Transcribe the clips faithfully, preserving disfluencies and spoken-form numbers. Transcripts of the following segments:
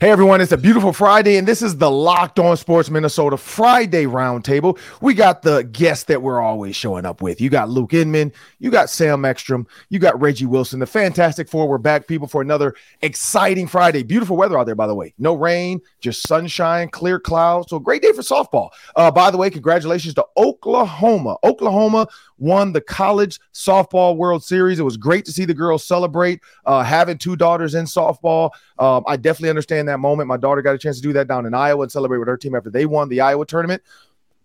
Hey everyone, it's a beautiful Friday, and this is the Locked On Sports Minnesota Friday Roundtable. We got the guests that we're always showing up with. You got Luke Inman, you got Sam Ekstrom, you got Reggie Wilson, the Fantastic Four. We're back, people, for another exciting Friday. Beautiful weather out there, by the way. No rain, just sunshine, clear clouds. So a great day for softball. Uh, by the way, congratulations to Oklahoma. Oklahoma won the College Softball World Series. It was great to see the girls celebrate, uh, having two daughters in softball. Um, I definitely understand that. That moment, my daughter got a chance to do that down in Iowa and celebrate with her team after they won the Iowa tournament.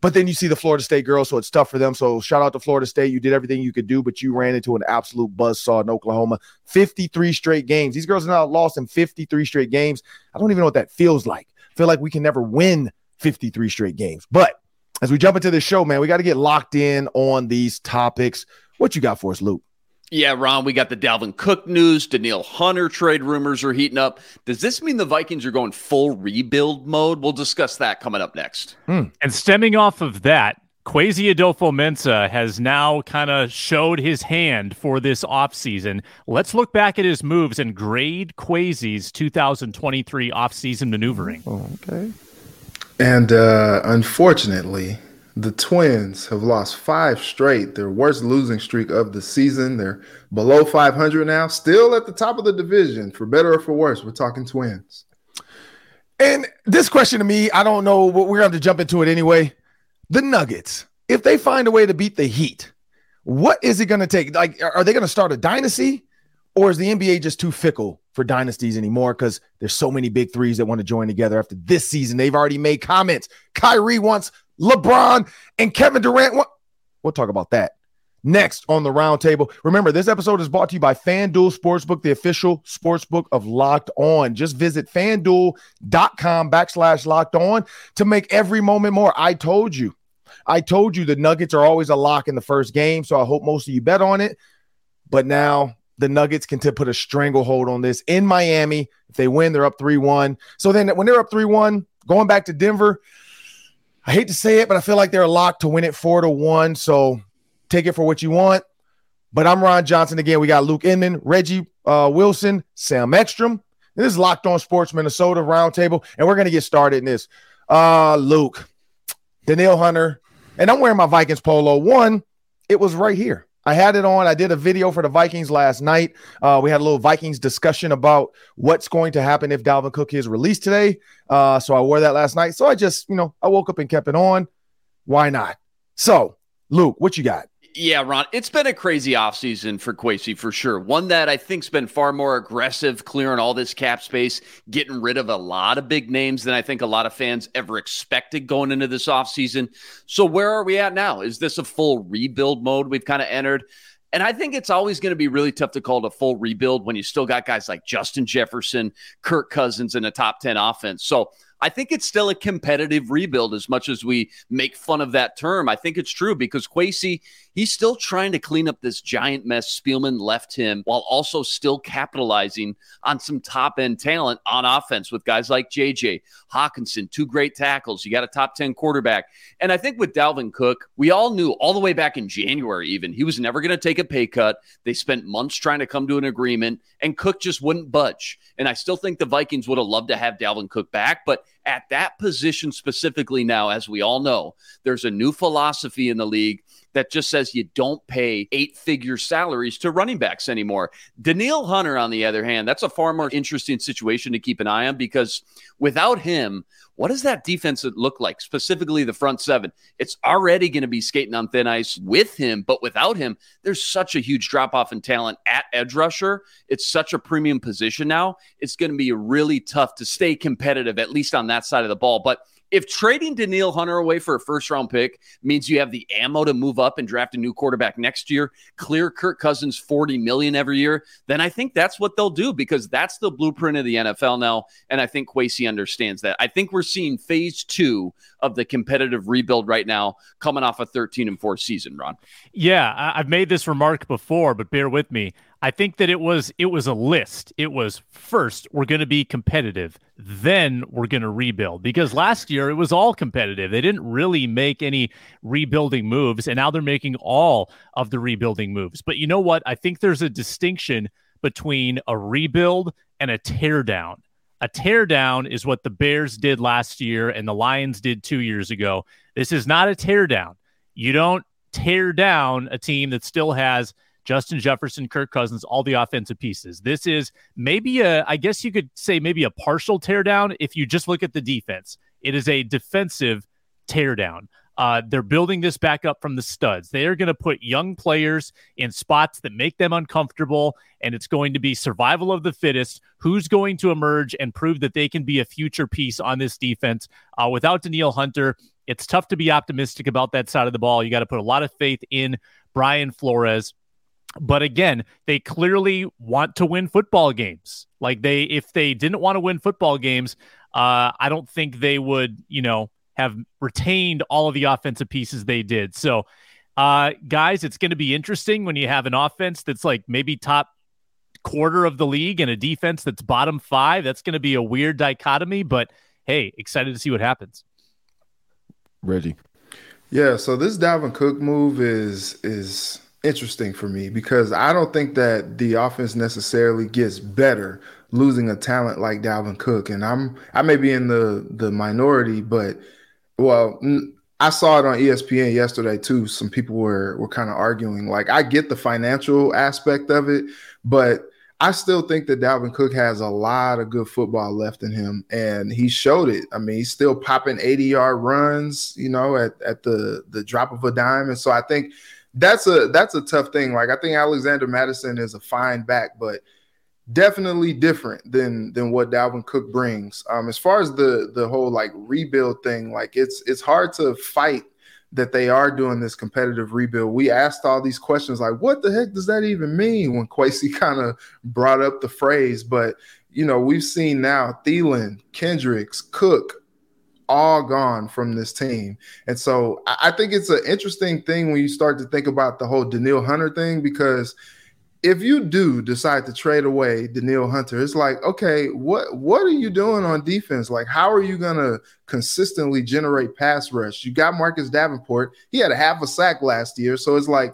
But then you see the Florida State girls, so it's tough for them. So shout out to Florida State. You did everything you could do, but you ran into an absolute buzzsaw in Oklahoma. fifty-three straight games. These girls are now lost in fifty-three straight games. I don't even know what that feels like. I feel like we can never win fifty-three straight games. But as we jump into this show, man, we got to get locked in on these topics. What you got for us, Luke? Yeah, Ron, we got the Dalvin Cook news. Danielle Hunter trade rumors are heating up. Does this mean the Vikings are going full rebuild mode? We'll discuss that coming up next. Mm. And stemming off of that, Kwesi Adofo-Mensah has now kind of showed his hand for this offseason. Let's look back at his moves and grade Kwesi's two thousand twenty-three offseason maneuvering. Oh, okay. And uh, unfortunately, the Twins have lost five straight, their worst losing streak of the season. They're below five hundred now, still at the top of the division. For better or for worse, we're talking Twins. And this question to me, I don't know what we're going to have to jump into it anyway. The Nuggets, if they find a way to beat the Heat, what is it going to take? Like, are they going to start a dynasty? Or is the N B A just too fickle for dynasties anymore? Because there's so many big threes that want to join together after this season. They've already made comments. Kyrie wants LeBron and Kevin Durant. We'll talk about that next on the Roundtable. Remember, this episode is brought to you by FanDuel Sportsbook, the official sportsbook of Locked On. Just visit FanDuel.com backslash Locked On to make every moment more. I told you. I told you the Nuggets are always a lock in the first game, so I hope most of you bet on it. But now the Nuggets can t- put a stranglehold on this in Miami. If they win, they're up three one. So then when they're up three one, going back to Denver, I hate to say it, but I feel like they're locked to win it four to one. So take it for what you want. But I'm Ron Johnson. Again, we got Luke Inman, Reggie uh, Wilson, Sam Ekstrom. This is Locked On Sports Minnesota Roundtable, and we're going to get started in this. Uh, Luke, Danielle Hunter, and I'm wearing my Vikings polo. One, it was right here. I had it on. I did a video for the Vikings last night. Uh, we had a little Vikings discussion about what's going to happen if Dalvin Cook is released today. Uh, so I wore that last night. So I just, you know, I woke up and kept it on. Why not? So, Luke, what you got? Yeah, Ron, it's been a crazy offseason for Kwesi for sure. One that I think's been far more aggressive, clearing all this cap space, getting rid of a lot of big names than I think a lot of fans ever expected going into this offseason. So where are we at now? Is this a full rebuild mode we've kind of entered? And I think it's always going to be really tough to call it a full rebuild when you still got guys like Justin Jefferson, Kirk Cousins, and a top ten offense. So I think it's still a competitive rebuild as much as we make fun of that term. I think it's true because Kwesi, he's still trying to clean up this giant mess Spielman left him while also still capitalizing on some top-end talent on offense with guys like J J Hawkinson, two great tackles. You got a top ten quarterback. And I think with Dalvin Cook, we all knew all the way back in January even, he was never going to take a pay cut. They spent months trying to come to an agreement, and Cook just wouldn't budge. And I still think the Vikings would have loved to have Dalvin Cook back, but at that position specifically now, as we all know, there's a new philosophy in the league that just says you don't pay eight-figure salaries to running backs anymore. Danielle Hunter, on the other hand, that's a far more interesting situation to keep an eye on because without him, what does that defense look like, specifically the front seven? It's already going to be skating on thin ice with him, but without him, there's such a huge drop-off in talent at edge rusher. It's such a premium position now. It's going to be really tough to stay competitive, at least on that side of the ball. But if trading Danielle Hunter away for a first-round pick means you have the ammo to move up and draft a new quarterback next year, clear Kirk Cousins forty million dollars every year, then I think that's what they'll do because that's the blueprint of the N F L now, and I think Kwesi understands that. I think we're seeing phase two of the competitive rebuild right now coming off a thirteen and four season, Ron. Yeah, I've made this remark before, but bear with me. I think that it was it was a list. It was first, we're going to be competitive. Then we're going to rebuild, because last year it was all competitive. They didn't really make any rebuilding moves, and now they're making all of the rebuilding moves. But you know what? I think there's a distinction between a rebuild and a teardown. A teardown is what the Bears did last year and the Lions did two years ago. This is not a teardown. You don't tear down a team that still has Justin Jefferson, Kirk Cousins, all the offensive pieces. This is maybe a, I guess you could say maybe a partial teardown if you just look at the defense. It is a defensive teardown. Uh, they're building this back up from the studs. They are going to put young players in spots that make them uncomfortable, and it's going to be survival of the fittest. Who's going to emerge and prove that they can be a future piece on this defense? Uh, without Danielle Hunter, it's tough to be optimistic about that side of the ball. You got to put a lot of faith in Brian Flores. But again, they clearly want to win football games. Like they, if they didn't want to win football games, uh, I don't think they would, you know, have retained all of the offensive pieces they did. So, uh, guys, it's going to be interesting when you have an offense that's like maybe top quarter of the league and a defense that's bottom five. That's going to be a weird dichotomy, but hey, excited to see what happens. Reggie. Yeah. So this Dalvin Cook move is, is, interesting for me, because I don't think that the offense necessarily gets better losing a talent like Dalvin Cook. And I'm I may be in the the minority, but well, I saw it on E S P N yesterday too. Some people were were kind of arguing. Like, I get the financial aspect of it, but I still think that Dalvin Cook has a lot of good football left in him, and he showed it. I mean, he's still popping eighty-yard runs, you know, at at the the drop of a dime. And so I think That's a that's a tough thing. Like, I think Alexander Mattison is a fine back, but definitely different than than what Dalvin Cook brings. Um, as far as the the whole like rebuild thing, like it's it's hard to fight that they are doing this competitive rebuild. We asked all these questions, like, what the heck does that even mean, when Kwesi kind of brought up the phrase? But you know, we've seen now Thielen, Kendricks, Cook, all gone from this team. And so I think it's an interesting thing when you start to think about the whole Danielle Hunter thing, because if you do decide to trade away Danielle Hunter, it's like, okay, what what are you doing on defense? Like, how are you going to consistently generate pass rush? You got Marcus Davenport. He had a half a sack last year. So it's like,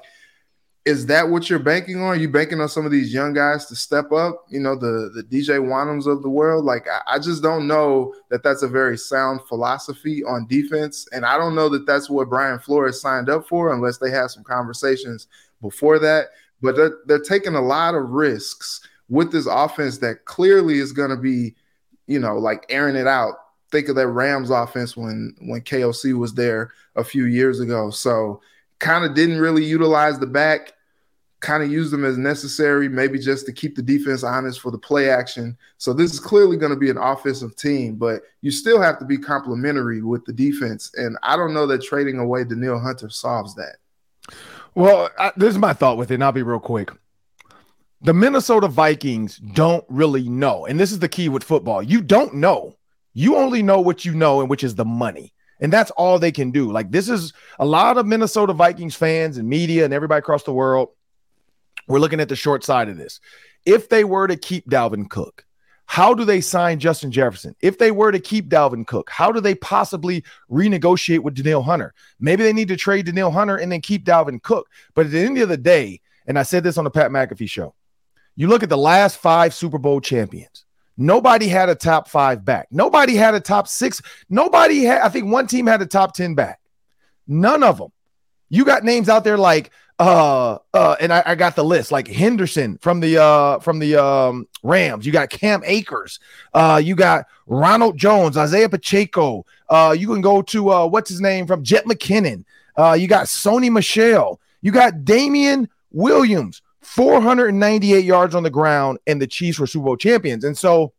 is that what you're banking on? You banking on some of these young guys to step up, you know, the, the D J Wanhams of the world? Like, I, I just don't know that that's a very sound philosophy on defense. And I don't know that that's what Brian Flores signed up for, unless they had some conversations before that. But they're, they're taking a lot of risks with this offense that clearly is going to be, you know, like airing it out. Think of that Rams offense when, when K O C was there a few years ago. So, kind of didn't really utilize the back, kind of used them as necessary, maybe just to keep the defense honest for the play action. So this is clearly going to be an offensive team, but you still have to be complimentary with the defense. And I don't know that trading away Danielle Hunter solves that. Well, I, this is my thought with it, and I'll be real quick. The Minnesota Vikings don't really know, and this is the key with football. You don't know. You only know what you know, and which is the money. And that's all they can do. Like, this is a lot of Minnesota Vikings fans and media and everybody across the world. We're looking at the short side of this. If they were to keep Dalvin Cook, how do they sign Justin Jefferson? If they were to keep Dalvin Cook, how do they possibly renegotiate with Danielle Hunter? Maybe they need to trade Danielle Hunter and then keep Dalvin Cook. But at the end of the day, and I said this on the Pat McAfee show, you look at the last five Super Bowl champions. Nobody had a top five back. Nobody had a top six. Nobody had, I think one team had a top ten back. None of them. You got names out there like, uh, uh, and I, I got the list, like Henderson from the uh, from the um, Rams. You got Cam Akers. Uh, you got Ronald Jones, Isaiah Pacheco. Uh, you can go to, uh, what's his name, from Jet McKinnon. Uh, you got Sony Michel. You got Damian Williams. four hundred ninety-eight yards on the ground, and the Chiefs were Super Bowl champions. And so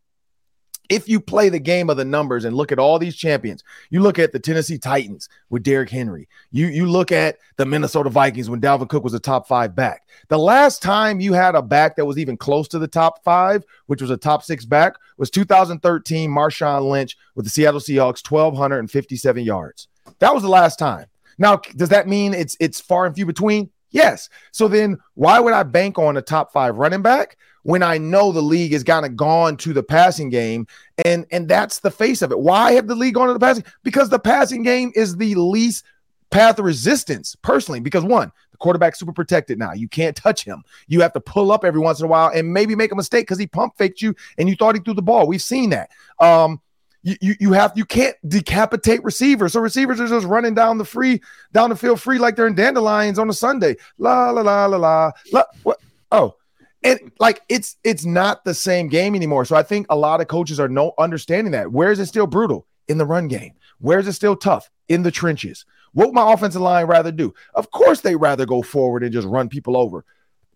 if you play the game of the numbers and look at all these champions, you look at the Tennessee Titans with Derrick Henry. You, you look at the Minnesota Vikings when Dalvin Cook was a top five back. The last time you had a back that was even close to the top five, which was a top six back, was two thousand thirteen Marshawn Lynch with the Seattle Seahawks, one thousand two hundred fifty-seven yards. That was the last time. Now, does that mean it's it's far and few between? Yes. So then why would I bank on a top five running back when I know the league has kind of gone to the passing game? And, and that's the face of it. Why have the league gone to the passing? Because the passing game is the least path of resistance, personally, because one, the quarterback's super protected now. You can't touch him. You have to pull up every once in a while and maybe make a mistake because he pump faked you and you thought he threw the ball. We've seen that. Um, You, you you have you can't decapitate receivers, so receivers are just running down the free down the field free like they're in dandelions on a Sunday. La la la la la la. What? Oh, and like it's it's not the same game anymore. So I think a lot of coaches are no understanding that. Where is it still brutal? In the run game. Where is it still tough? In the trenches. What would my offensive line rather do? Of course, they rather go forward and just run people over.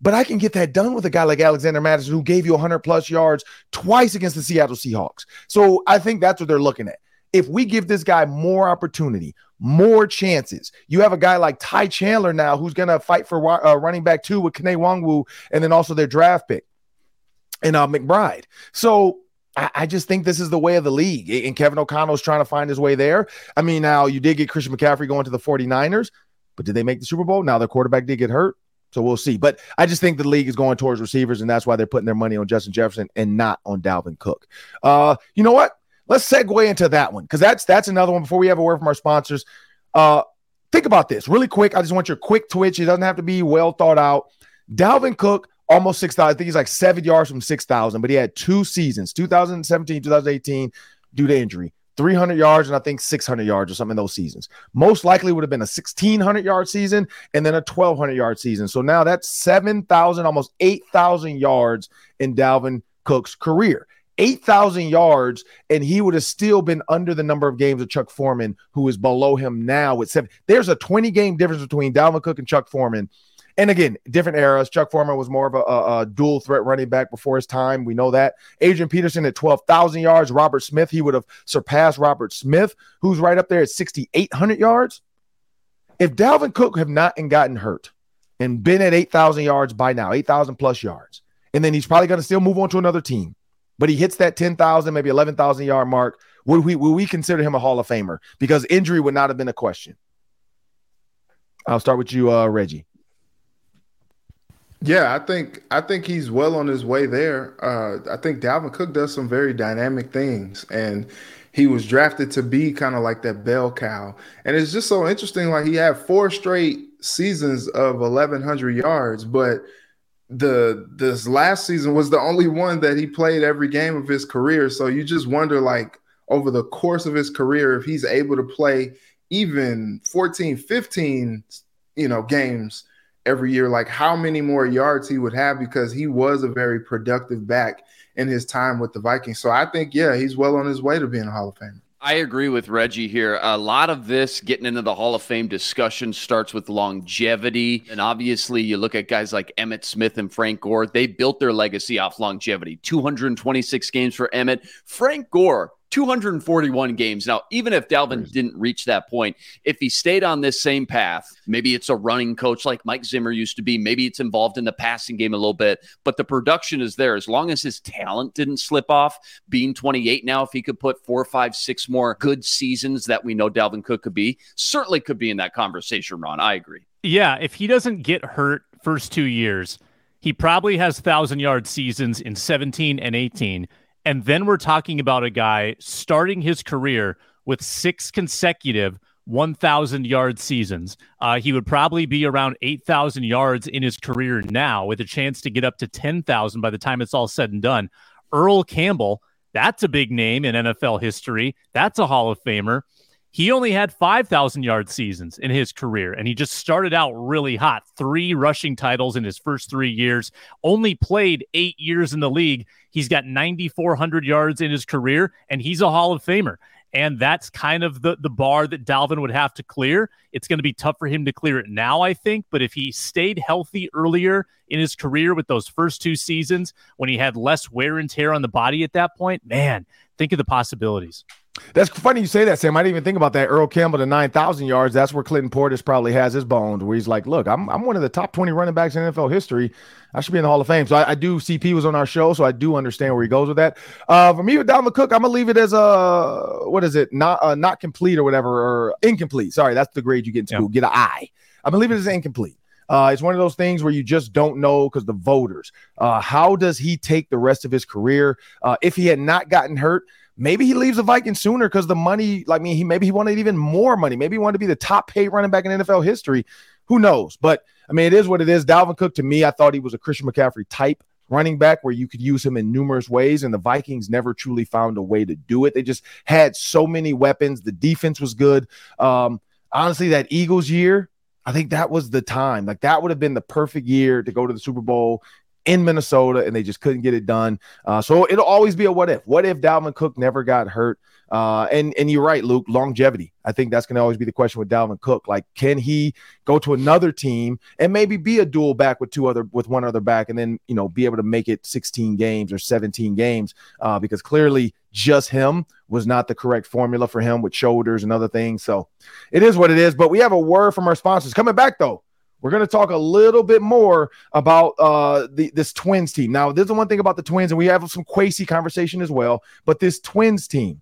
But I can get that done with a guy like Alexander Mattison, who gave you one hundred plus yards twice against the Seattle Seahawks. So I think that's what they're looking at. If we give this guy more opportunity, more chances, you have a guy like Ty Chandler now who's going to fight for uh, running back two with Kene Wongwu and then also their draft pick and uh, McBride. So I, I just think this is the way of the league, and Kevin O'Connell's trying to find his way there. I mean, now you did get Christian McCaffrey going to the forty-niners, but did they make the Super Bowl? Now their quarterback did get hurt. So we'll see. But I just think the league is going towards receivers, and that's why they're putting their money on Justin Jefferson and not on Dalvin Cook. Uh, you know what? Let's segue into that one, because that's that's another one before we have a word from our sponsors. Uh, think about this really quick. I just want your quick twitch. It doesn't have to be well thought out. Dalvin Cook, almost six thousand. I think he's like seven yards from six thousand, but he had two seasons, two thousand seventeen, two thousand eighteen, due to injury. three hundred yards and I think six hundred yards or something in those seasons. Most likely would have been a sixteen hundred yard season and then a twelve hundred yard season. So now that's seven thousand, almost eight thousand yards in Dalvin Cook's career. eight thousand yards, and he would have still been under the number of games of Chuck Foreman, who is below him now with seven. There's a twenty game difference between Dalvin Cook and Chuck Foreman. And again, different eras. Chuck Foreman was more of a, a, a dual threat running back before his time. We know that. Adrian Peterson at twelve thousand yards. Robert Smith, he would have surpassed Robert Smith, who's right up there at six thousand eight hundred yards. If Dalvin Cook have not and gotten hurt and been at eight thousand yards by now, eight thousand plus yards, and then he's probably going to still move on to another team, but he hits that ten thousand, maybe eleven thousand yard mark, would we, would we consider him a Hall of Famer? Because injury would not have been a question. I'll start with you, uh, Reggie. Yeah, I think I think he's well on his way there. Uh, I think Dalvin Cook does some very dynamic things, and he was drafted to be kind of like that bell cow. And it's just so interesting. Like, he had four straight seasons of eleven hundred yards, but the this last season was the only one that he played every game of his career. So you just wonder, like, over the course of his career, if he's able to play even fourteen, fifteen, you know, games every year, like how many more yards he would have, because he was a very productive back in his time with the Vikings. So I think, yeah, he's well on his way to being a Hall of Famer. I agree with Reggie here. A lot of this getting into the Hall of Fame discussion starts with longevity. And obviously you look at guys like Emmitt Smith and Frank Gore. They built their legacy off longevity. two hundred twenty-six games for Emmitt. Frank Gore, two hundred forty-one games. Now, even if Dalvin didn't reach that point, if he stayed on this same path, maybe it's a running coach like Mike Zimmer used to be, maybe it's involved in the passing game a little bit, but the production is there. As long as his talent didn't slip off, being twenty-eight now, if he could put four, five, six more good seasons that we know Dalvin Cook could be, certainly could be in that conversation, Ron. I agree. Yeah, if he doesn't get hurt first two years, he probably has one thousand yard seasons in seventeen and eighteen. And then we're talking about a guy starting his career with six consecutive one thousand yard seasons. Uh, he would probably be around eight thousand yards in his career now, with a chance to get up to ten thousand by the time it's all said and done. Earl Campbell, that's a big name in N F L history. That's a Hall of Famer. He only had five thousand yard seasons in his career, and he just started out really hot. Three rushing titles in his first three years, only played eight years in the league. He's got nine thousand four hundred yards in his career, and he's a Hall of Famer. And that's kind of the, the bar that Dalvin would have to clear. It's going to be tough for him to clear it now, I think. But if he stayed healthy earlier in his career with those first two seasons, when he had less wear and tear on the body at that point, man, think of the possibilities. That's funny you say that, Sam. I didn't even think about that. Earl Campbell to nine thousand yards. That's where Clinton Portis probably has his bones, where he's like, look, I'm I'm one of the top twenty running backs in N F L history. I should be in the Hall of Fame. So I, I do, C P was on our show, so I do understand where he goes with that. Uh, for me with Dalvin Cook, I'm going to leave it as a, what is it, not uh, not complete or whatever, or incomplete. Sorry, that's the grade you get in school. Yep. Get an I. I'm going to leave it as incomplete. Uh, it's one of those things where you just don't know because the voters. Uh, how does he take the rest of his career? Uh, if he had not gotten hurt, maybe he leaves the Vikings sooner because the money, like I mean, he maybe he wanted even more money. Maybe he wanted to be the top paid running back in N F L history. Who knows? But, I mean, it is what it is. Dalvin Cook, to me, I thought he was a Christian McCaffrey type running back where you could use him in numerous ways, and the Vikings never truly found a way to do it. They just had so many weapons. The defense was good. Um, honestly, that Eagles year, I think that was the time. Like, that would have been the perfect year to go to the Super Bowl in Minnesota, and they just couldn't get it done. Uh, so it'll always be a what if. What if Dalvin Cook never got hurt? Uh, and, and you're right, Luke, longevity. I think that's going to always be the question with Dalvin Cook. Like, can he go to another team and maybe be a dual back with two other, with one other back, and then, you know, be able to make it sixteen games or seventeen games? Uh, because clearly just him was not the correct formula for him with shoulders and other things. So it is what it is, but we have a word from our sponsors. Coming back though, we're going to talk a little bit more about uh, the, this Twins team. Now, there's the one thing about the Twins, and we have some Kwesi conversation as well, but this Twins team,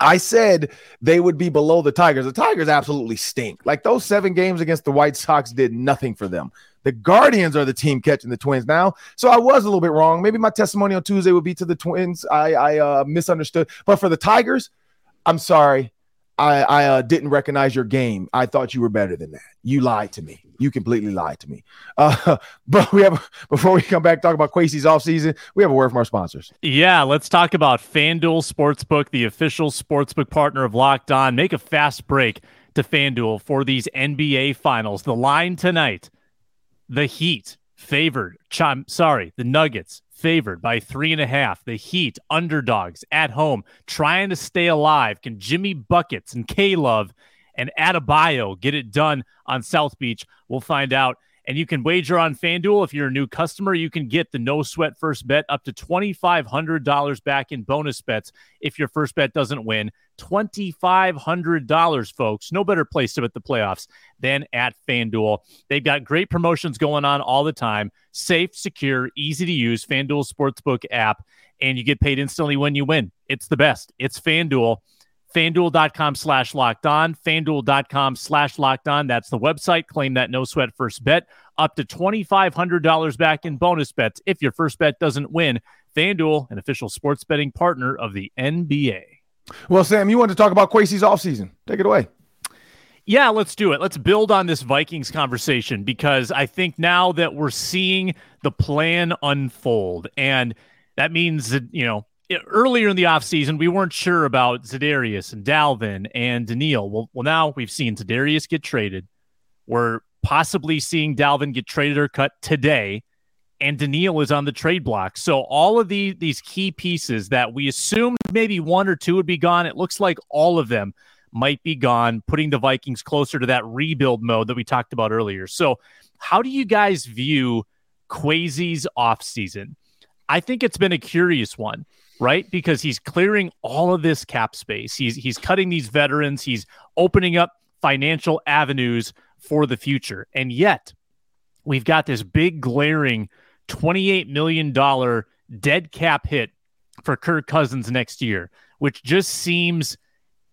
I said they would be below the Tigers. The Tigers absolutely stink. Like, those seven games against the White Sox did nothing for them. The Guardians are the team catching the Twins now. So I was a little bit wrong. Maybe my testimony on Tuesday would be to the Twins. I, I uh, misunderstood. But for the Tigers, I'm sorry. I, I uh, didn't recognize your game. I thought you were better than that. You lied to me. You completely lied to me. Uh, but we have, before we come back, talk about Kwesi's offseason, we have a word from our sponsors. Yeah, let's talk about FanDuel Sportsbook, the official sportsbook partner of Locked On. Make a fast break to FanDuel for these N B A finals. The line tonight, the Heat favored, chum, sorry, the Nuggets favored by three and a half. The Heat underdogs at home, trying to stay alive. Can Jimmy Buckets and K-Love and Adebayo get it done on South Beach? We'll find out. And you can wager on FanDuel. If you're a new customer, you can get the no sweat first bet up to twenty-five hundred dollars back in bonus bets if your first bet doesn't win. twenty-five hundred dollars, folks. No better place to bet the playoffs than at FanDuel. They've got great promotions going on all the time. Safe, secure, easy to use FanDuel Sportsbook app, and you get paid instantly when you win. It's the best. It's FanDuel. FanDuel.com slash locked on. FanDuel.com slash locked on. That's the website. Claim that no sweat first bet up to twenty-five hundred dollars back in bonus bets if your first bet doesn't win. FanDuel, an official sports betting partner of the N B A. Well, Sam, you wanted to talk about Kwesi's offseason. Take it away. Yeah, let's do it. Let's build on this Vikings conversation, because I think now that we're seeing the plan unfold, and that means that, you know, earlier in the offseason, we weren't sure about Za'Darius and Dalvin and Danielle. Well, well, now we've seen Za'Darius get traded. We're possibly seeing Dalvin get traded or cut today, and Danielle is on the trade block. So all of the, these key pieces that we assumed maybe one or two would be gone, it looks like all of them might be gone, putting the Vikings closer to that rebuild mode that we talked about earlier. So how do you guys view Kwesi's offseason? I think it's been a curious one, right? Because he's clearing all of this cap space. He's he's cutting these veterans. He's opening up financial avenues for the future. And yet, we've got this big glaring twenty-eight million dollars dead cap hit for Kirk Cousins next year, which just seems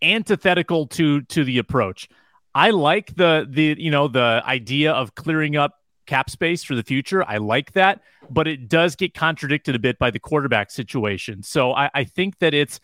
antithetical to to the approach. I like the the you know the idea of clearing up cap space for the future. I like that, but it does get contradicted a bit by the quarterback situation. So I, I think that it's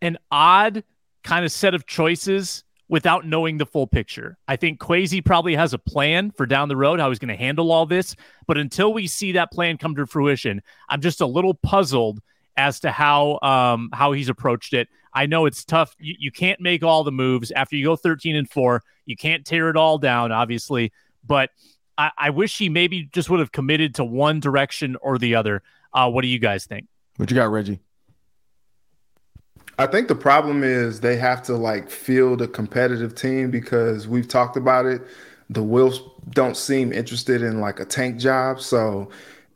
an odd kind of set of choices without knowing the full picture. I think Kwesi probably has a plan for down the road, how he's going to handle all this, but until we see that plan come to fruition, I'm just a little puzzled as to how um, how he's approached it. I know it's tough. You, you can't make all the moves after you go thirteen and four. You can't tear it all down, obviously, but I, I wish he maybe just would have committed to one direction or the other. Uh, what do you guys think? What you got, Reggie? I think the problem is they have to like field a competitive team, because we've talked about it. The Wilfs don't seem interested in like a tank job. So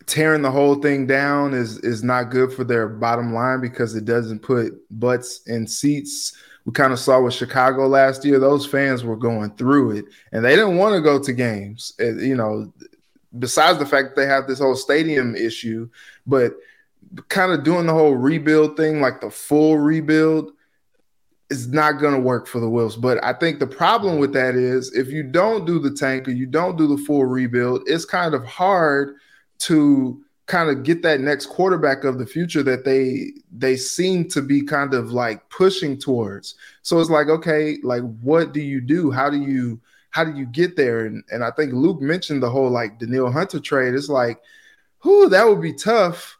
tearing the whole thing down is, is not good for their bottom line, because it doesn't put butts in seats. We kind of saw with Chicago last year, those fans were going through it, and they didn't want to go to games, you know, besides the fact that they have this whole stadium issue. But kind of doing the whole rebuild thing, like the full rebuild, it's not going to work for the Wolves. But I think the problem with that is if you don't do the tank or you don't do the full rebuild, it's kind of hard to kind of get that next quarterback of the future that they they seem to be kind of like pushing towards. So it's like, okay, like what do you do? How do you how do you get there? And and I think Luke mentioned the whole like Danielle Hunter trade. It's like, whew, that would be tough.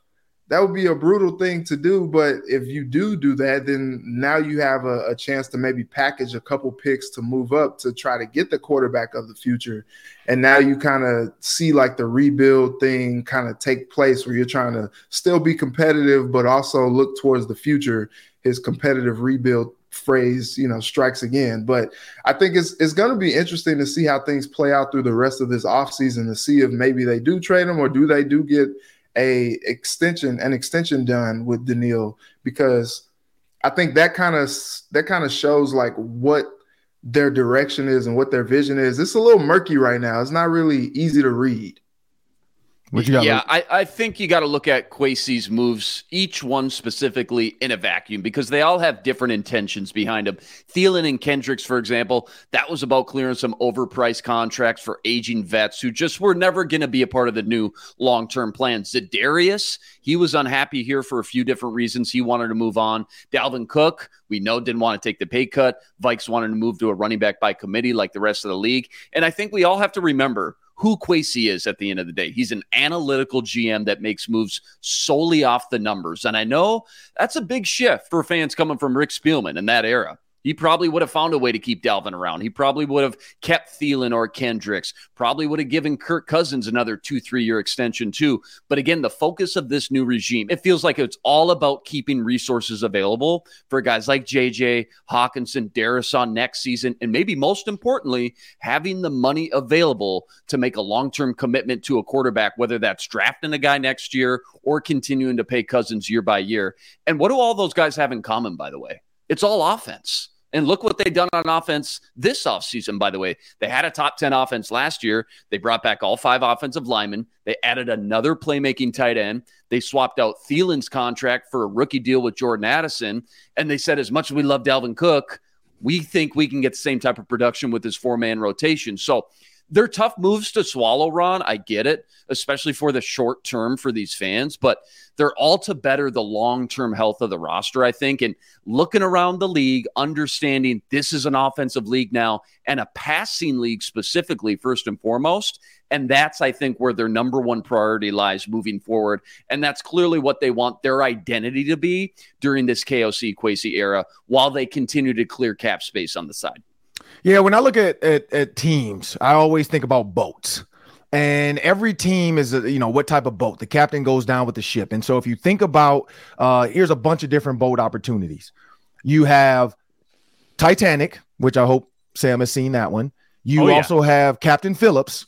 That would be a brutal thing to do, but if you do do that, then now you have a, a chance to maybe package a couple picks to move up to try to get the quarterback of the future. And now you kind of see like the rebuild thing kind of take place where you're trying to still be competitive, but also look towards the future. His competitive rebuild phrase, you know, strikes again. But I think it's it's going to be interesting to see how things play out through the rest of this offseason to see if maybe they do trade him or do they do get – A extension, an extension done with Daniil, because I think that kind of that kind of shows like what their direction is and what their vision is. It's a little murky right now. It's not really easy to read. What you got? Yeah, I, I think you got to look at Kwesi's moves, each one specifically in a vacuum, because they all have different intentions behind them. Thielen and Kendricks, for example, that was about clearing some overpriced contracts for aging vets who just were never going to be a part of the new long-term plan. Za'Darius, he was unhappy here for a few different reasons. He wanted to move on. Dalvin Cook, we know, didn't want to take the pay cut. Vikes wanted to move to a running back by committee like the rest of the league. And I think we all have to remember who Kwesi is at the end of the day. He's an analytical G M that makes moves solely off the numbers. And I know that's a big shift for fans coming from Rick Spielman in that era. He probably would have found a way to keep Dalvin around. He probably would have kept Thielen or Kendricks. Probably would have given Kirk Cousins another two, three-year extension too. But again, the focus of this new regime, it feels like it's all about keeping resources available for guys like J J, Hawkinson, Darisaw next season, and maybe most importantly, having the money available to make a long-term commitment to a quarterback, whether that's drafting a guy next year or continuing to pay Cousins year by year. And what do all those guys have in common, by the way? It's all offense. And look what they've done on offense this offseason, by the way. They had a top ten offense last year. They brought back all five offensive linemen. They added another playmaking tight end. They swapped out Thielen's contract for a rookie deal with Jordan Addison. And they said, as much as we love Dalvin Cook, we think we can get the same type of production with this four-man rotation. So they're tough moves to swallow, Ron. I get it, especially for the short term for these fans. But they're all to better the long-term health of the roster, I think. And looking around the league, understanding this is an offensive league now and a passing league specifically, first and foremost. And that's, I think, where their number one priority lies moving forward. And that's clearly what they want their identity to be during this K O C Kwesi era while they continue to clear cap space on the side. Yeah, when I look at, at at teams, I always think about boats. And every team is, a, you know, what type of boat? The captain goes down with the ship. And so if you think about, uh, here's a bunch of different boat opportunities. You have Titanic, which I hope Sam has seen that one. You oh, yeah. also have Captain Phillips.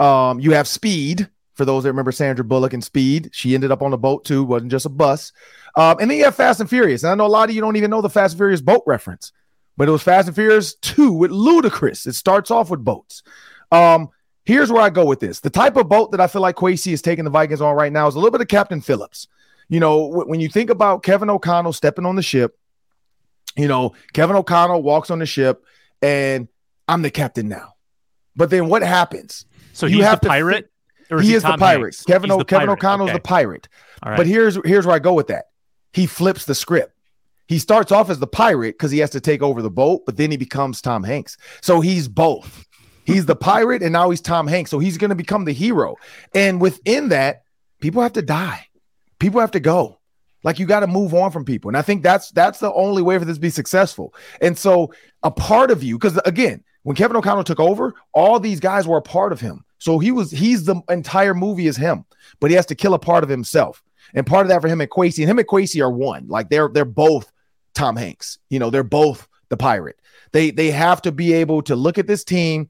Um, you have Speed. For those that remember Sandra Bullock in Speed, she ended up on a boat too. Wasn't just a bus. Um, and then you have Fast and Furious. And I know a lot of you don't even know the Fast and Furious boat reference. But it was Fast and Furious two with Ludacris. It starts off with boats. Um, here's where I go with this. The type of boat that I feel like Kwesi is taking the Vikings on right now is a little bit of Captain Phillips. You know, w- when you think about Kevin O'Connell stepping on the ship, you know, Kevin O'Connell walks on the ship and I'm the captain now. But then what happens? So you he's have the pirate? Fi- or is he, he is the pirate. Kevin, o- the pirate. Kevin O'Connell is okay. the pirate. All right. But here's here's where I go with that. He flips the script. He starts off as the pirate because he has to take over the boat, but then he becomes Tom Hanks. So he's both. He's the pirate, and now he's Tom Hanks. So he's going to become the hero. And within that, people have to die. People have to go. Like, you got to move on from people. And I think that's that's the only way for this to be successful. And so a part of you, because, again, when Kevin O'Connell took over, all these guys were a part of him. So he was he's the entire movie is him, but he has to kill a part of himself. And part of that for him and Kwesi, and him and Kwesi are one. Like, they're they're both Tom Hanks. You know, they're both the pirate. They they have to be able to look at this team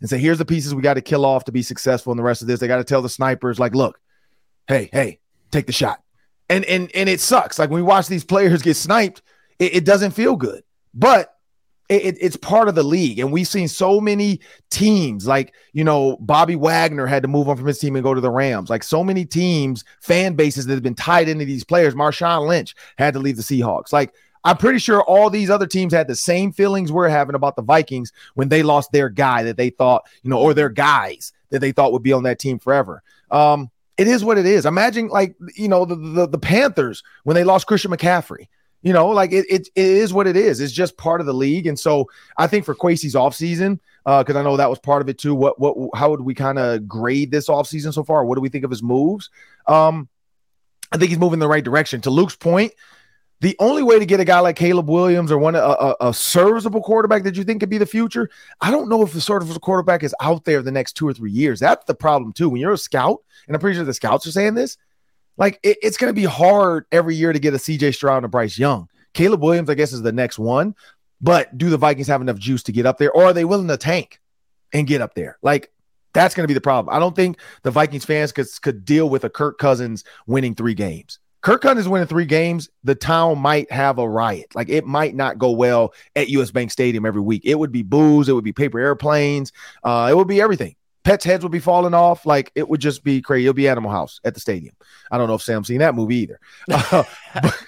and say, here's the pieces we got to kill off to be successful in the rest of this. They got to tell the snipers, like, look, hey, hey, take the shot. And and and it sucks. Like, when we watch these players get sniped, it, it doesn't feel good. But it, it, it's part of the league. And we've seen so many teams, like, you know, Bobby Wagner had to move on from his team and go to the Rams. Like, so many teams, fan bases that have been tied into these players. Marshawn Lynch had to leave the Seahawks. Like, I'm pretty sure all these other teams had the same feelings we're having about the Vikings when they lost their guy that they thought, you know, or their guys that they thought would be on that team forever. Um, it is what it is. Imagine, like, you know, the, the, the Panthers when they lost Christian McCaffrey. You know, like it, it, it is what it is. It's just part of the league. And so I think for Kwesi's offseason, uh, because I know that was part of it too, what, what, how would we kind of grade this offseason so far? What do we think of his moves? Um, I think he's moving in the right direction. To Luke's point, the only way to get a guy like Caleb Williams or one a, a, a serviceable quarterback that you think could be the future, I don't know if the serviceable quarterback is out there the next two or three years. That's the problem too. When you're a scout, and I'm pretty sure the scouts are saying this, Like, it, it's going to be hard every year to get a C J Stroud and a Bryce Young. Caleb Williams, I guess, is the next one. But do the Vikings have enough juice to get up there? Or are they willing to tank and get up there? Like, that's going to be the problem. I don't think the Vikings fans could, could deal with a Kirk Cousins winning three games. Kirk Cousins winning three games, the town might have a riot. Like, it might not go well at U S Bank Stadium every week. It would be booze. It would be paper airplanes. Uh, it would be everything. Pets' heads would be falling off. Like, it would just be crazy. It'll be Animal House at the stadium. I don't know if Sam's seen that movie either. Uh, but...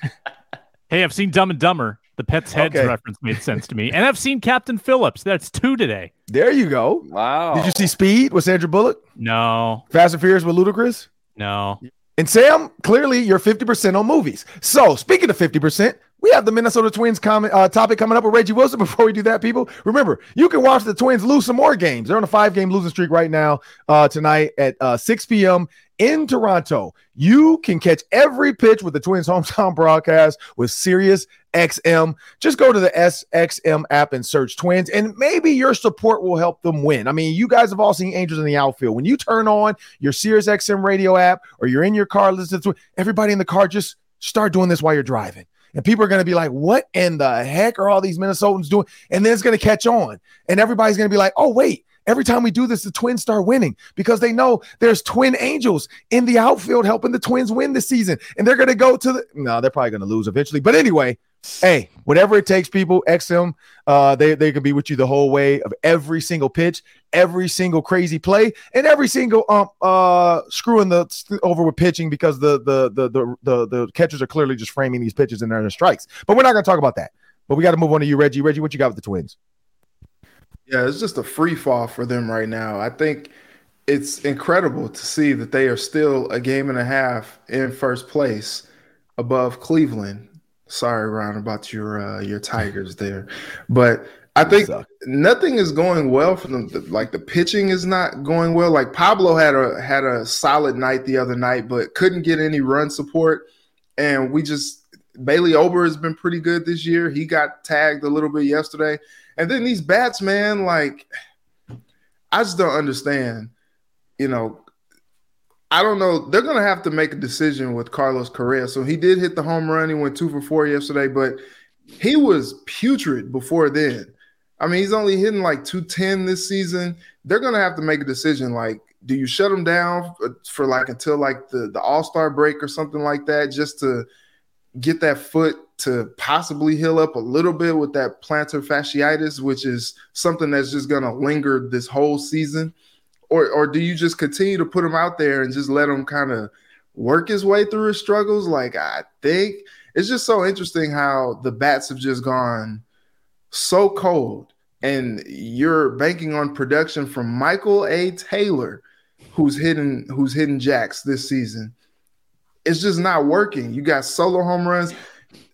Hey, I've seen Dumb and Dumber. The Pets' Heads okay. reference made sense to me. And I've seen Captain Phillips. That's two today. There you go. Wow. Did you see Speed with Sandra Bullock? No. Fast and Furious with Ludacris? No. And Sam, clearly you're fifty percent on movies. So, speaking of fifty percent, we have the Minnesota Twins comment, uh, topic coming up with Reggie Wilson. Before we do that, people, remember, you can watch the Twins lose some more games. They're on a five-game losing streak right now uh, tonight at uh, six p.m. in Toronto. You can catch every pitch with the Twins hometown broadcast with Sirius X M. Just go to the S X M app and search Twins, and maybe your support will help them win. I mean, you guys have all seen Angels in the Outfield. When you turn on your Sirius X M radio app or you're in your car listening to it, everybody in the car, just start doing this while you're driving. And people are going to be like, what in the heck are all these Minnesotans doing? And then it's going to catch on. And everybody's going to be like, oh, wait, every time we do this, the Twins start winning, because they know there's twin angels in the outfield helping the Twins win this season. And they're going to go to the – no, they're probably going to lose eventually. But anyway, hey, whatever it takes, people, X M, uh, they, they can be with you the whole way of every single pitch, every single crazy play, and every single um, uh, screwing the st- over with pitching, because the the, the the the the catchers are clearly just framing these pitches and they're in strikes. But we're not going to talk about that. But we got to move on to you, Reggie. Reggie, what you got with the Twins? Yeah, it's just a free fall for them right now. I think it's incredible to see that they are still a game and a half in first place above Cleveland. Sorry, Ron, about your uh, your Tigers there. But I think nothing is going well for them. Like, the pitching is not going well. Like, Pablo had a had a solid night the other night, but couldn't get any run support. And we just – Bailey Ober has been pretty good this year. He got tagged a little bit yesterday. And then these bats, man, like, I just don't understand. You know, I don't know. They're going to have to make a decision with Carlos Correa. So he did hit the home run. He went two for four yesterday, but he was putrid before then. I mean, he's only hitting like two ten this season. They're going to have to make a decision. Like, do you shut him down for, for like until like the, the All-Star break or something like that, just to get that foot to possibly heal up a little bit with that plantar fasciitis, which is something that's just going to linger this whole season? Or or do you just continue to put him out there and just let him kind of work his way through his struggles? Like, I think it's just so interesting how the bats have just gone so cold, and you're banking on production from Michael A. Taylor, who's hitting, who's hitting jacks this season. It's just not working. You got solo home runs.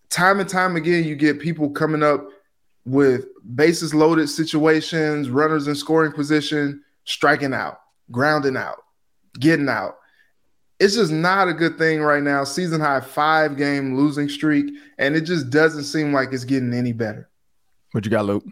Time and time again, you get people coming up with bases loaded situations, runners in scoring position, striking out, grounding out, getting out. It's just not a good thing right now. Season high five game losing streak, and it just doesn't seem like it's getting any better. What you got, Luke?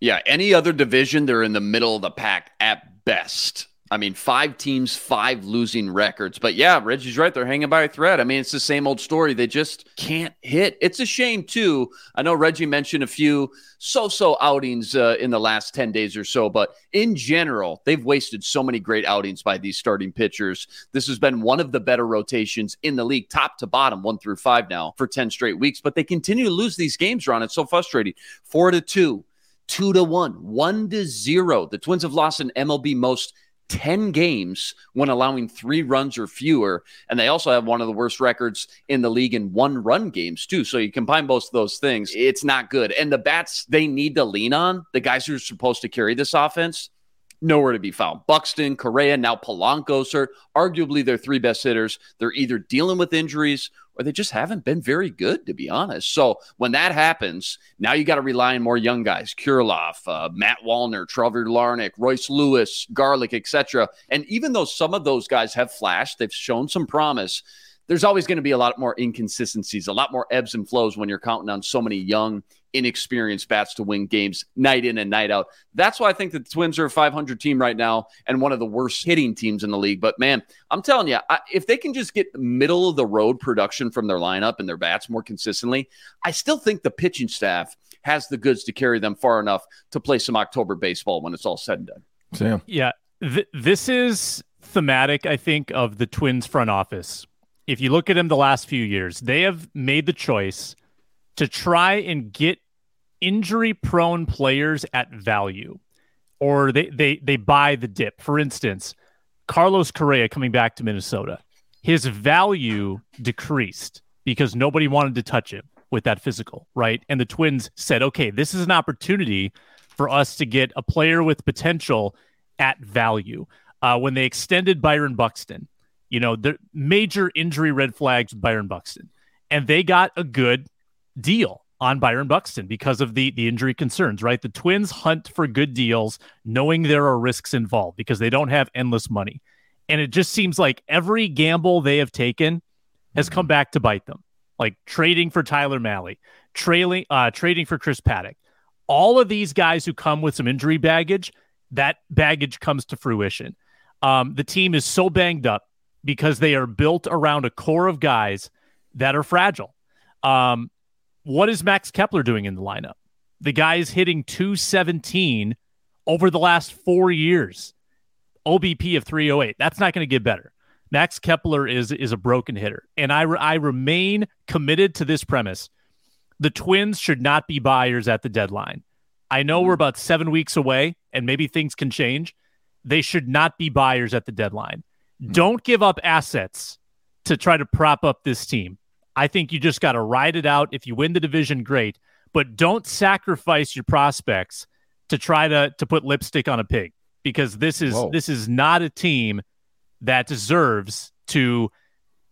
Yeah, any other division, they're in the middle of the pack at best. I mean, five teams, five losing records. But yeah, Reggie's right. They're hanging by a thread. I mean, it's the same old story. They just can't hit. It's a shame, too. I know Reggie mentioned a few so-so outings uh, in the last ten days or so. But in general, they've wasted so many great outings by these starting pitchers. This has been one of the better rotations in the league, top to bottom, one through five now for ten straight weeks. But they continue to lose these games, Ron. It's so frustrating. Four to two, two to one, one to zero. The Twins have lost an M L B most ten games when allowing three runs or fewer. And they also have one of the worst records in the league in one run games too. So you combine both of those things, it's not good. And the bats they need to lean on, the guys who are supposed to carry this offense, nowhere to be found. Buxton, Correa, now Polanco's are arguably their three best hitters. They're either dealing with injuries or they just haven't been very good, to be honest. So when that happens, now you got to rely on more young guys, Kirilloff, uh, Matt Wallner, Trevor Larnick, Royce Lewis, Garlick, et cetera. And even though some of those guys have flashed, they've shown some promise, there's always going to be a lot more inconsistencies, a lot more ebbs and flows when you're counting on so many young, inexperienced bats to win games night in and night out. That's why I think the Twins are a five hundred team right now and one of the worst hitting teams in the league. But man, I'm telling you, I, if they can just get middle of the road production from their lineup and their bats more consistently, I still think the pitching staff has the goods to carry them far enough to play some October baseball when it's all said and done. Sam. Yeah, th- this is thematic, I think, of the Twins front office. If you look at them the last few years, they have made the choice to try and get injury-prone players at value, or they, they, they buy the dip. For instance, Carlos Correa coming back to Minnesota, his value decreased because nobody wanted to touch him with that physical, right? And the Twins said, okay, this is an opportunity for us to get a player with potential at value. Uh, when they extended Byron Buxton, you know, the major injury red flags with Byron Buxton. And they got a good deal on Byron Buxton because of the, the injury concerns, right? The Twins hunt for good deals, knowing there are risks involved because they don't have endless money. And it just seems like every gamble they have taken has come back to bite them. Like trading for Tyler Mahle, trailing, uh, trading for Chris Paddock. All of these guys who come with some injury baggage, that baggage comes to fruition. Um, the team is so banged up because they are built around a core of guys that are fragile. Um, what is Max Kepler doing in the lineup? The guy is hitting two seventeen over the last four years. O B P of three oh eight. That's not going to get better. Max Kepler is is a broken hitter. And I, re- I remain committed to this premise. The Twins should not be buyers at the deadline. I know we're about seven weeks away, and maybe things can change. They should not be buyers at the deadline. Don't give up assets to try to prop up this team. I think you just got to ride it out. If you win the division, great. But don't sacrifice your prospects to try to, to put lipstick on a pig, because this is Whoa. this is not a team that deserves to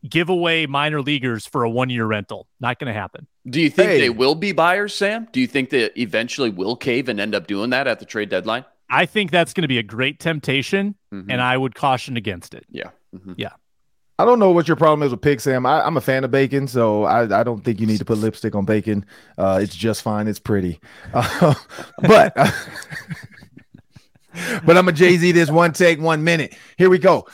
give away minor leaguers for a one-year rental. Not going to happen. Do you think hey. they will be buyers, Sam? Do you think they eventually will cave and end up doing that at the trade deadline? I think that's going to be a great temptation, mm-hmm. and I would caution against it. Yeah. Mm-hmm. Yeah. I don't know what your problem is with pig, Sam. I, I'm a fan of bacon, so I, I don't think you need to put lipstick on bacon. Uh, it's just fine. It's pretty. Uh, but uh, but I'm a Jay-Z this one take, one minute. Here we go.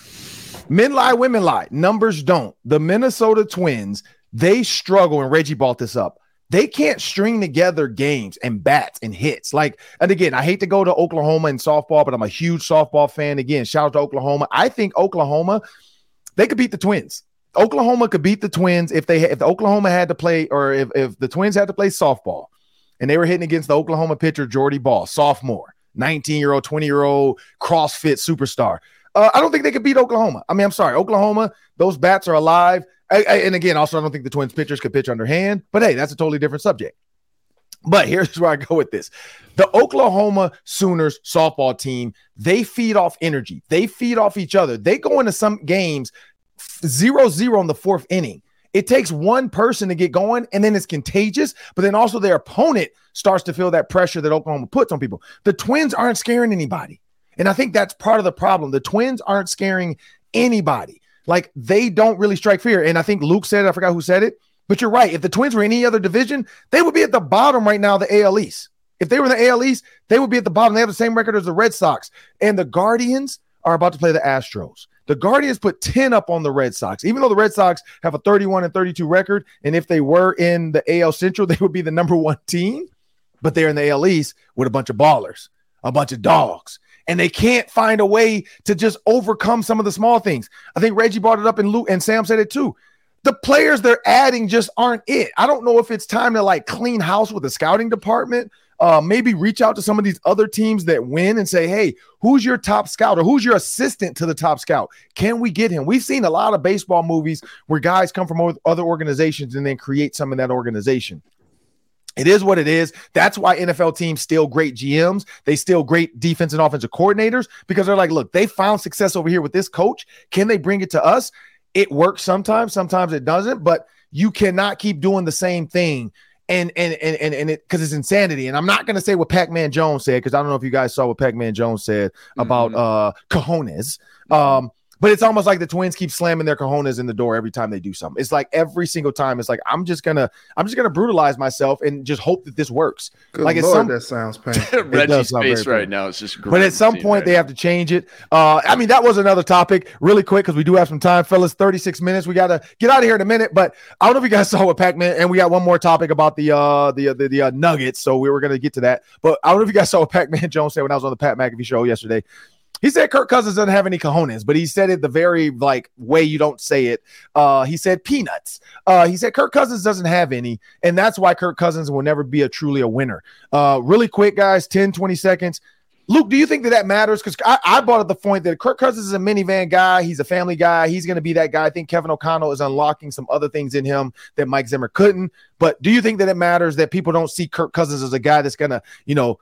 Men lie, women lie. Numbers don't. The Minnesota Twins, they struggle, and Reggie brought this up. They can't string together games and bats and hits. Like, and again, I hate to go to Oklahoma and softball, but I'm a huge softball fan. Again, shout out to Oklahoma. I think Oklahoma, they could beat the Twins. Oklahoma could beat the Twins if they if Oklahoma had to play, or if, if the Twins had to play softball, and they were hitting against the Oklahoma pitcher Jordy Ball, sophomore, nineteen-year-old, twenty-year-old CrossFit superstar. Uh, I don't think they could beat Oklahoma. I mean, I'm sorry, Oklahoma, those bats are alive. I, I, and again, also, I don't think the Twins pitchers could pitch underhand, but hey, that's a totally different subject. But here's where I go with this. The Oklahoma Sooners softball team, they feed off energy. They feed off each other. They go into some games zero zero in the fourth inning. It takes one person to get going, and then it's contagious, but then also their opponent starts to feel that pressure that Oklahoma puts on people. The Twins aren't scaring anybody, and I think that's part of the problem. The Twins aren't scaring anybody. Like, they don't really strike fear. And I think Luke said it. I forgot who said it. But you're right. If the Twins were any other division, they would be at the bottom right now of the A L East. If they were in the A L East, they would be at the bottom. They have the same record as the Red Sox. And the Guardians are about to play the Astros. The Guardians put ten up on the Red Sox, even though the Red Sox have a thirty-one and thirty-two record. And if they were in the A L Central, they would be the number one team. But they're in the A L East with a bunch of ballers, a bunch of dogs. And they can't find a way to just overcome some of the small things. I think Reggie brought it up, and Luke and Sam said it too. The players they're adding just aren't it. I don't know if it's time to like clean house with the scouting department uh, maybe reach out to some of these other teams that win and say, hey, who's your top scout or who's your assistant to the top scout? Can we get him? We've seen a lot of baseball movies where guys come from other organizations and then create some in that organization. It is what it is. That's why N F L teams steal great G Ms. They steal great defense and offensive coordinators because they're like, look, they found success over here with this coach. Can they bring it to us? It works sometimes. Sometimes it doesn't. But you cannot keep doing the same thing. And and and and, and it because it's insanity. And I'm not going to say what Pac-Man Jones said because I don't know if you guys saw what Pac-Man Jones said about mm-hmm. uh, cojones. Um, But it's almost like the Twins keep slamming their cojones in the door every time they do something. It's like every single time. It's like I'm just gonna, I'm just gonna brutalize myself and just hope that this works. Good like Lord, some, that sounds painful. Reggie's face right now is just great. But at some point, they have to change it. Uh, I mean, that was another topic, really quick, because we do have some time, fellas. thirty-six minutes. We gotta get out of here in a minute. But I don't know if you guys saw what Pac-Man, and we got one more topic about the uh, the the, the uh, Nuggets. So we were gonna get to that. But I don't know if you guys saw what Pac-Man Jones said when I was on the Pat McAfee show yesterday. He said Kirk Cousins doesn't have any cojones, but he said it the very like way you don't say it. Uh, he said peanuts. Uh, he said Kirk Cousins doesn't have any, and that's why Kirk Cousins will never be a truly a winner. Uh, really quick, guys, ten, twenty seconds. Luke, do you think that that matters? Because I, I brought up the point that Kirk Cousins is a minivan guy. He's a family guy. He's going to be that guy. I think Kevin O'Connell is unlocking some other things in him that Mike Zimmer couldn't. But do you think that it matters that people don't see Kirk Cousins as a guy that's going to, you know,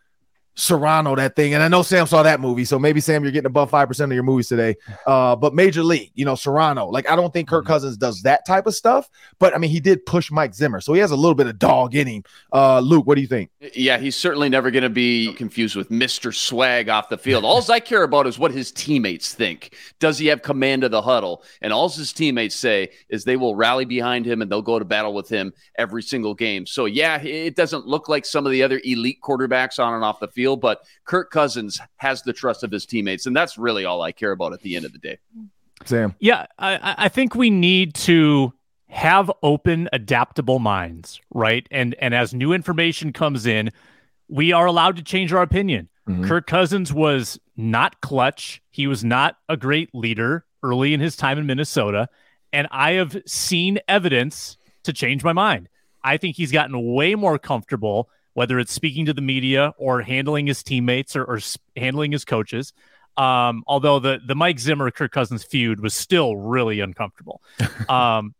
Serrano that thing? And I know Sam saw that movie, so maybe Sam, you're getting above five percent of your movies today, uh but Major League, you know, Serrano, like I don't think Kirk Cousins does that type of stuff, but I mean, he did push Mike Zimmer, so he has a little bit of dog in him. uh Luke, what do you think? Yeah, he's certainly never going to be confused with Mister Swag off the field. All I care about is what his teammates think. Does he have command of the huddle? And all his teammates say is they will rally behind him and they'll go to battle with him every single game. So yeah, it doesn't look like some of the other elite quarterbacks on and off the field, but Kirk Cousins has the trust of his teammates, and that's really all I care about at the end of the day. Sam? Yeah, I, I think we need to have open, adaptable minds, right? And and as new information comes in, we are allowed to change our opinion. Mm-hmm. Kirk Cousins was not clutch. He was not a great leader early in his time in Minnesota, and I have seen evidence to change my mind. I think he's gotten way more comfortable, whether it's speaking to the media or handling his teammates or, or handling his coaches. Um, although the the Mike Zimmer, Kirk Cousins feud was still really uncomfortable. Um,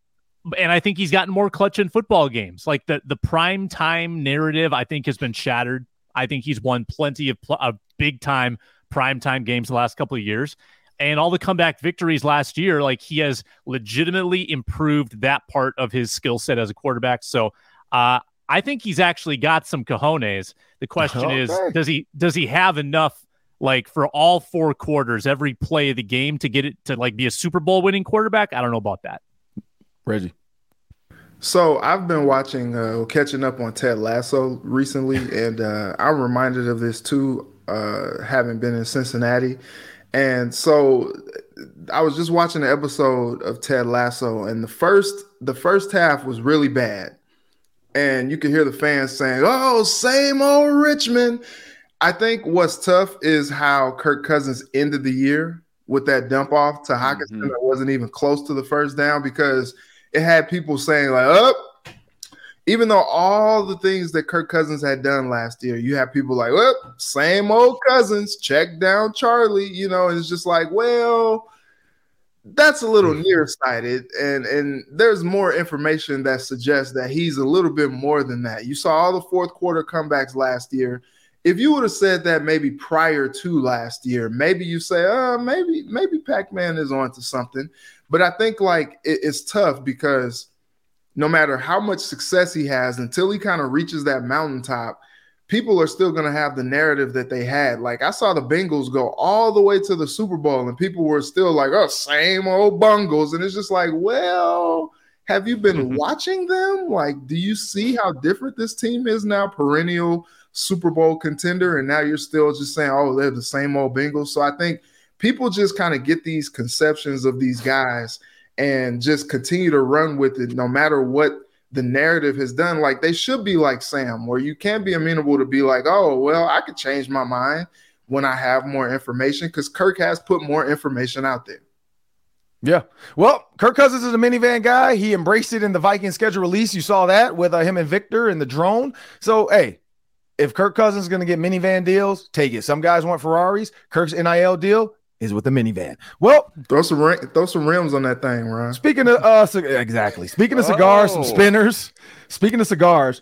and I think he's gotten more clutch in football games. Like the, the prime time narrative, I think, has been shattered. I think he's won plenty of, pl- of big time prime time games the last couple of years. And all the comeback victories last year, like he has legitimately improved that part of his skill set as a quarterback. So, uh, I think he's actually got some cojones. The question okay. is, does he does he have enough, like, for all four quarters, every play of the game, to get it to like be a Super Bowl winning quarterback? I don't know about that. Reggie. So I've been watching, uh, catching up on Ted Lasso recently, and uh, I'm reminded of this too, uh, having been in Cincinnati. And so I was just watching an episode of Ted Lasso, and the first the first half was really bad. And you can hear the fans saying, oh, same old Richmond. I think what's tough is how Kirk Cousins ended the year with that dump off to Hockenson mm-hmm. that wasn't even close to the first down, because it had people saying, like, oh, even though all the things that Kirk Cousins had done last year, you have people like, oh, same old Cousins, check down Charlie, you know, and it's just like, well, that's a little nearsighted, and and there's more information that suggests that he's a little bit more than that. You saw all the fourth quarter comebacks last year. If you would have said that maybe prior to last year, maybe you say, oh, maybe maybe Pac-Man is onto something. But I think like it, it's tough because no matter how much success he has, until he kind of reaches that mountaintop, people are still going to have the narrative that they had. Like, I saw the Bengals go all the way to the Super Bowl, and people were still like, oh, same old Bungles. And it's just like, well, have you been mm-hmm. watching them? Like, do you see how different this team is now? Perennial Super Bowl contender, and now you're still just saying, oh, they're the same old Bengals. So I think people just kind of get these conceptions of these guys and just continue to run with it no matter what the narrative has done. Like, they should be like Sam, where you can't be amenable to be like, oh, well, I could change my mind when I have more information, because Kirk has put more information out there. Yeah. Well, Kirk Cousins is a minivan guy. He embraced it in the Vikings schedule release. You saw that with uh, him and Victor and the drone. So, hey, if Kirk Cousins is going to get minivan deals, take it. Some guys want Ferraris. Kirk's N I L deal is with the minivan. Well, throw some rim, throw some rims on that thing, Ron. Speaking of uh, c- exactly. Speaking of cigars, oh. some spinners. Speaking of cigars,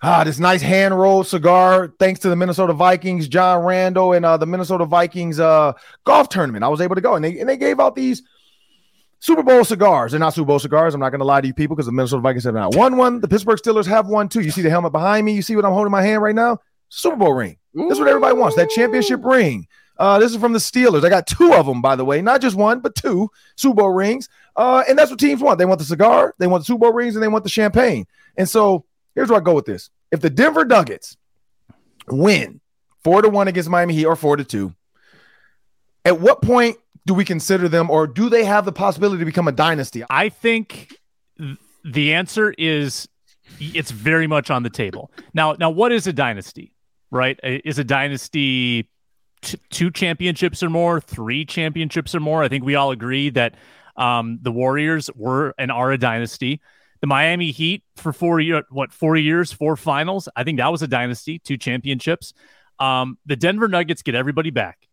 ah, this nice hand rolled cigar. Thanks to the Minnesota Vikings, John Randall, and uh, the Minnesota Vikings uh, golf tournament, I was able to go, and they and they gave out these Super Bowl cigars. They're not Super Bowl cigars. I'm not going to lie to you people, because the Minnesota Vikings have not won one. The Pittsburgh Steelers have one too. You see the helmet behind me. You see what I'm holding in my hand right now? Super Bowl ring. That's what everybody wants. That championship ring. Uh, this is from the Steelers. I got two of them, by the way. Not just one, but two Super Bowl rings. Uh, and that's what teams want. They want the cigar, they want the Super Bowl rings, and they want the champagne. And so here's where I go with this. If the Denver Nuggets win four to one against Miami Heat, or four to two, at what point do we consider them, or do they have the possibility to become a dynasty? I think the answer is it's very much on the table. Now, now what is a dynasty, right? Is a dynasty t- two championships or more, three championships or more? I think we all agree that um, the Warriors were and are a dynasty. The Miami Heat for four year, what, four years, four finals. I think that was a dynasty, two championships. Um, the Denver Nuggets get everybody back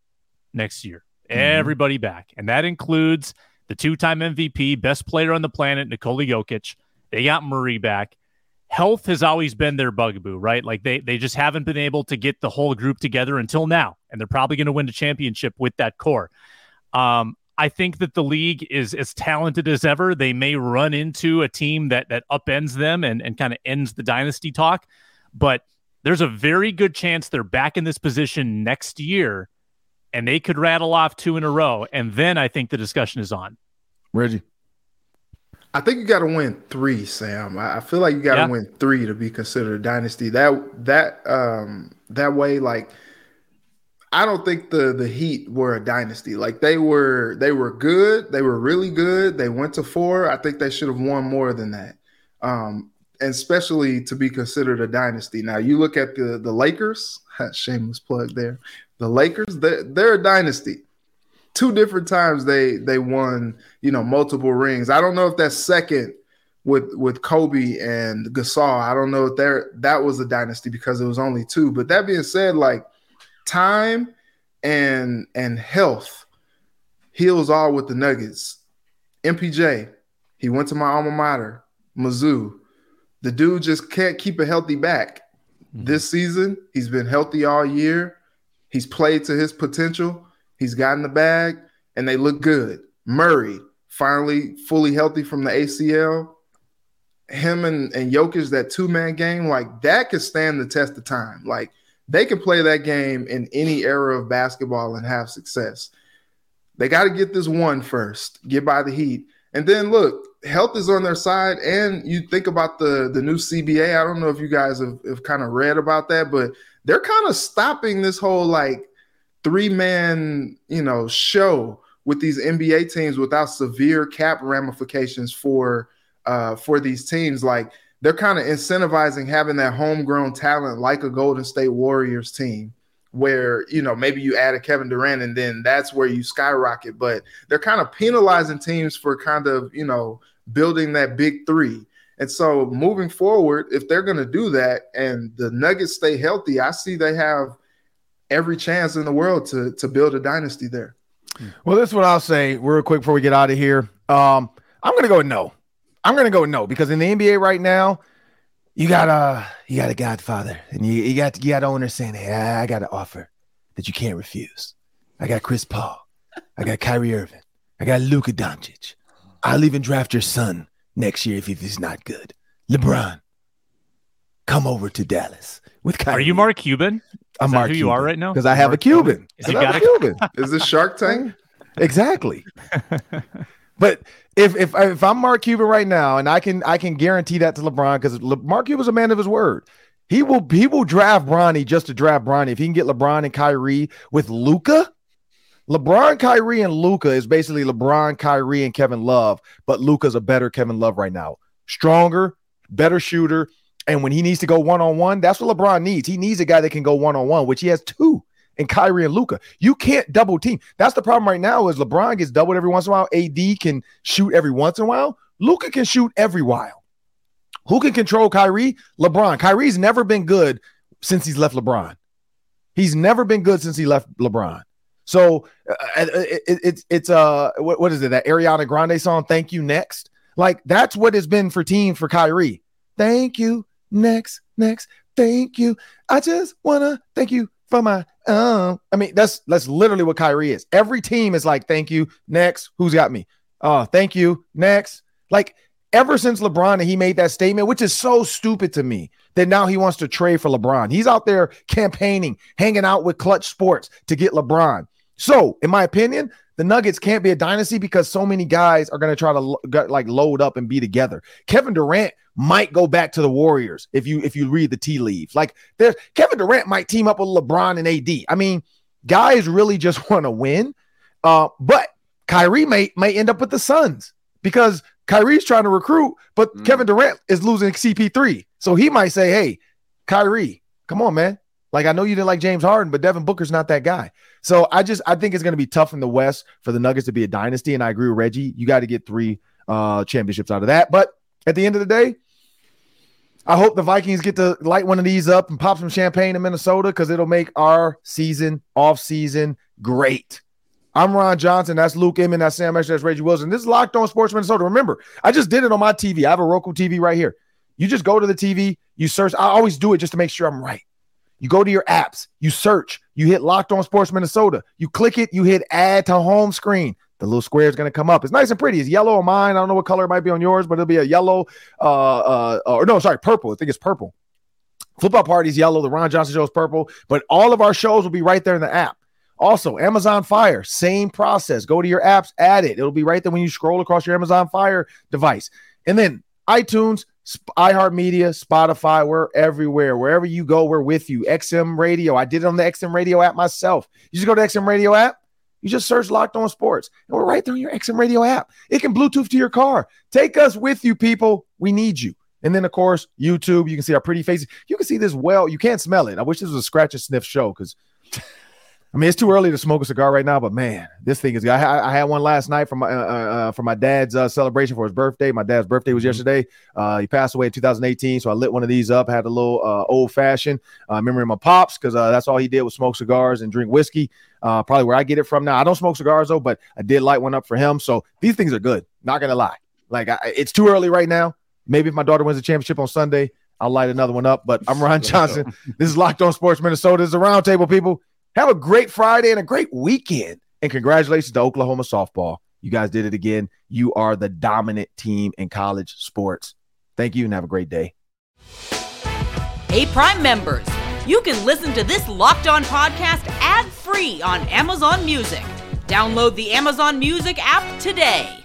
next year. Everybody back. And that includes the two-time M V P, best player on the planet, Nikola Jokic. They got Murray back. Health has always been their bugaboo, right? Like they they just haven't been able to get the whole group together until now. And they're probably going to win the championship with that core. Um, I think that the league is as talented as ever. They may run into a team that that upends them and, and kind of ends the dynasty talk. But there's a very good chance they're back in this position next year, and they could rattle off two in a row, and then I think the discussion is on. Reggie? I think you got to win three, Sam. I feel like you got to yeah. win three to be considered a dynasty. That that um, that way, like, I don't think the the Heat were a dynasty. Like, they were they were good. They were really good. They went to four. I think they should have won more than that, um, and especially to be considered a dynasty. Now, you look at the, the Lakers. Shameless plug there. The Lakers, they're, they're a dynasty. Two different times they they won, you know, multiple rings. I don't know if that's second with with Kobe and Gasol. I don't know if they're, that was a dynasty because it was only two. But that being said, like, time and and health heals all with the Nuggets. M P J, he went to my alma mater, Mizzou. The dude just can't keep a healthy back. This season, he's been healthy all year. He's played to his potential. He's gotten the bag, and they look good. Murray, finally fully healthy from the A C L. Him and, and Jokic, that two-man game, like, that could stand the test of time. Like, they can play that game in any era of basketball and have success. They got to get this one first, get by the Heat. And then, look, health is on their side, and you think about the, the new C B A. I don't know if you guys have, have kind of read about that, but they're kind of stopping this whole, like, three-man, you know, show with these N B A teams without severe cap ramifications for uh, for these teams. Like, they're kind of incentivizing having that homegrown talent like a Golden State Warriors team where, you know, maybe you add a Kevin Durant and then that's where you skyrocket. But they're kind of penalizing teams for kind of, you know, building that big three. And so moving forward, if they're going to do that and the Nuggets stay healthy, I see they have every chance in the world to to build a dynasty there. Well, this is what I'll say real quick before we get out of here. Um, I'm going to go no. I'm going to go no because in the N B A right now, you got a you got a godfather, and you, you got you got owners saying, "Hey, I, I got an offer that you can't refuse. I got Chris Paul, I got Kyrie Irving, I got Luka Doncic. I'll even draft your son next year if he's not good. LeBron, come over to Dallas with Kyrie." Are you Mark Cuban? I'm Mark Cuban. Who you are right now? Because I have Mark a Cuban. Is, got a Cuban. Is this Shark Tank? Exactly. But if if if I'm Mark Cuban right now, and I can I can guarantee that to LeBron, because Le- Mark Cuban's a man of his word. He will he will draft Bronny just to draft Bronny. If he can get LeBron and Kyrie with Luka. LeBron, Kyrie, and Luka is basically LeBron, Kyrie, and Kevin Love, but Luka's a better Kevin Love right now. Stronger, better shooter, and when he needs to go one-on-one, that's what LeBron needs. He needs a guy that can go one-on-one, which he has two in Kyrie and Luka. You can't double-team. That's the problem right now is LeBron gets doubled every once in a while. A D can shoot every once in a while. Luka can shoot every while. Who can control Kyrie? LeBron. Kyrie's never been good since he's left LeBron. He's never been good since he left LeBron. So uh, it, it, it's it's uh what, what is it, that Ariana Grande song, Thank You Next? Like, that's what it's been for team for Kyrie. Thank you, next, next, thank you. I just wanna thank you for my um. I mean, that's that's literally what Kyrie is. Every team is like, thank you, next, who's got me? Uh, thank you, next. Like, ever since LeBron and he made that statement, which is so stupid to me, that now he wants to trade for LeBron. He's out there campaigning, hanging out with Clutch Sports to get LeBron. So, in my opinion, the Nuggets can't be a dynasty because so many guys are going to try to like load up and be together. Kevin Durant might go back to the Warriors if you if you read the tea leaves. Like, there's Kevin Durant might team up with LeBron and A D. I mean, guys really just want to win. Uh, but Kyrie may may end up with the Suns because Kyrie's trying to recruit, but mm. Kevin Durant is losing C P three. So he might say, hey, Kyrie, come on, man. Like, I know you didn't like James Harden, but Devin Booker's not that guy. So I just I think it's going to be tough in the West for the Nuggets to be a dynasty. And I agree with Reggie. You got to get three uh, championships out of that. But at the end of the day, I hope the Vikings get to light one of these up and pop some champagne in Minnesota, because it'll make our season, off season, great. I'm Ron Johnson. That's Luke Inman. That's Sam Ekstrom. That's Reggie Wilson. This is Locked On Sports Minnesota. Remember, I just did it on my T V. I have a Roku T V right here. You just go to the T V. You search. I always do it just to make sure I'm right. You go to your apps, you search, you hit Locked On Sports Minnesota, you click it, you hit add to home screen. The little square is going to come up. It's nice and pretty. It's yellow on mine. I don't know what color it might be on yours, but it'll be a yellow, uh, uh, or no, sorry, purple. I think it's purple. Football Party's yellow. The Ron Johnson Show is purple, but all of our shows will be right there in the app. Also, Amazon Fire, same process. Go to your apps, add it. It'll be right there when you scroll across your Amazon Fire device. And then iTunes, iHeartMedia, Spotify, we're everywhere. Wherever you go, we're with you. X M Radio. I did it on the X M Radio app myself. You just go to the X M Radio app. You just search Locked On Sports. And we're right there on your X M Radio app. It can Bluetooth to your car. Take us with you, people. We need you. And then, of course, YouTube. You can see our pretty faces. You can see this well. You can't smell it. I wish this was a scratch and sniff show, because I mean, it's too early to smoke a cigar right now, but man, this thing is, I, I had one last night from my, uh, uh, from my dad's uh, celebration for his birthday. My dad's birthday was yesterday. Uh, he passed away in two thousand eighteen. So I lit one of these up, had a little uh, old fashioned uh, memory of my pops, because uh, that's all he did was smoke cigars and drink whiskey. Uh, probably where I get it from now. I don't smoke cigars though, but I did light one up for him. So these things are good. Not going to lie. Like, I, it's too early right now. Maybe if my daughter wins the championship on Sunday, I'll light another one up, but I'm Ron Johnson. This is Locked On Sports Minnesota. This is a roundtable, people. Have a great Friday and a great weekend. And congratulations to Oklahoma softball. You guys did it again. You are the dominant team in college sports. Thank you and have a great day. Hey, Prime members, you can listen to this Locked On podcast ad-free on Amazon Music. Download the Amazon Music app today.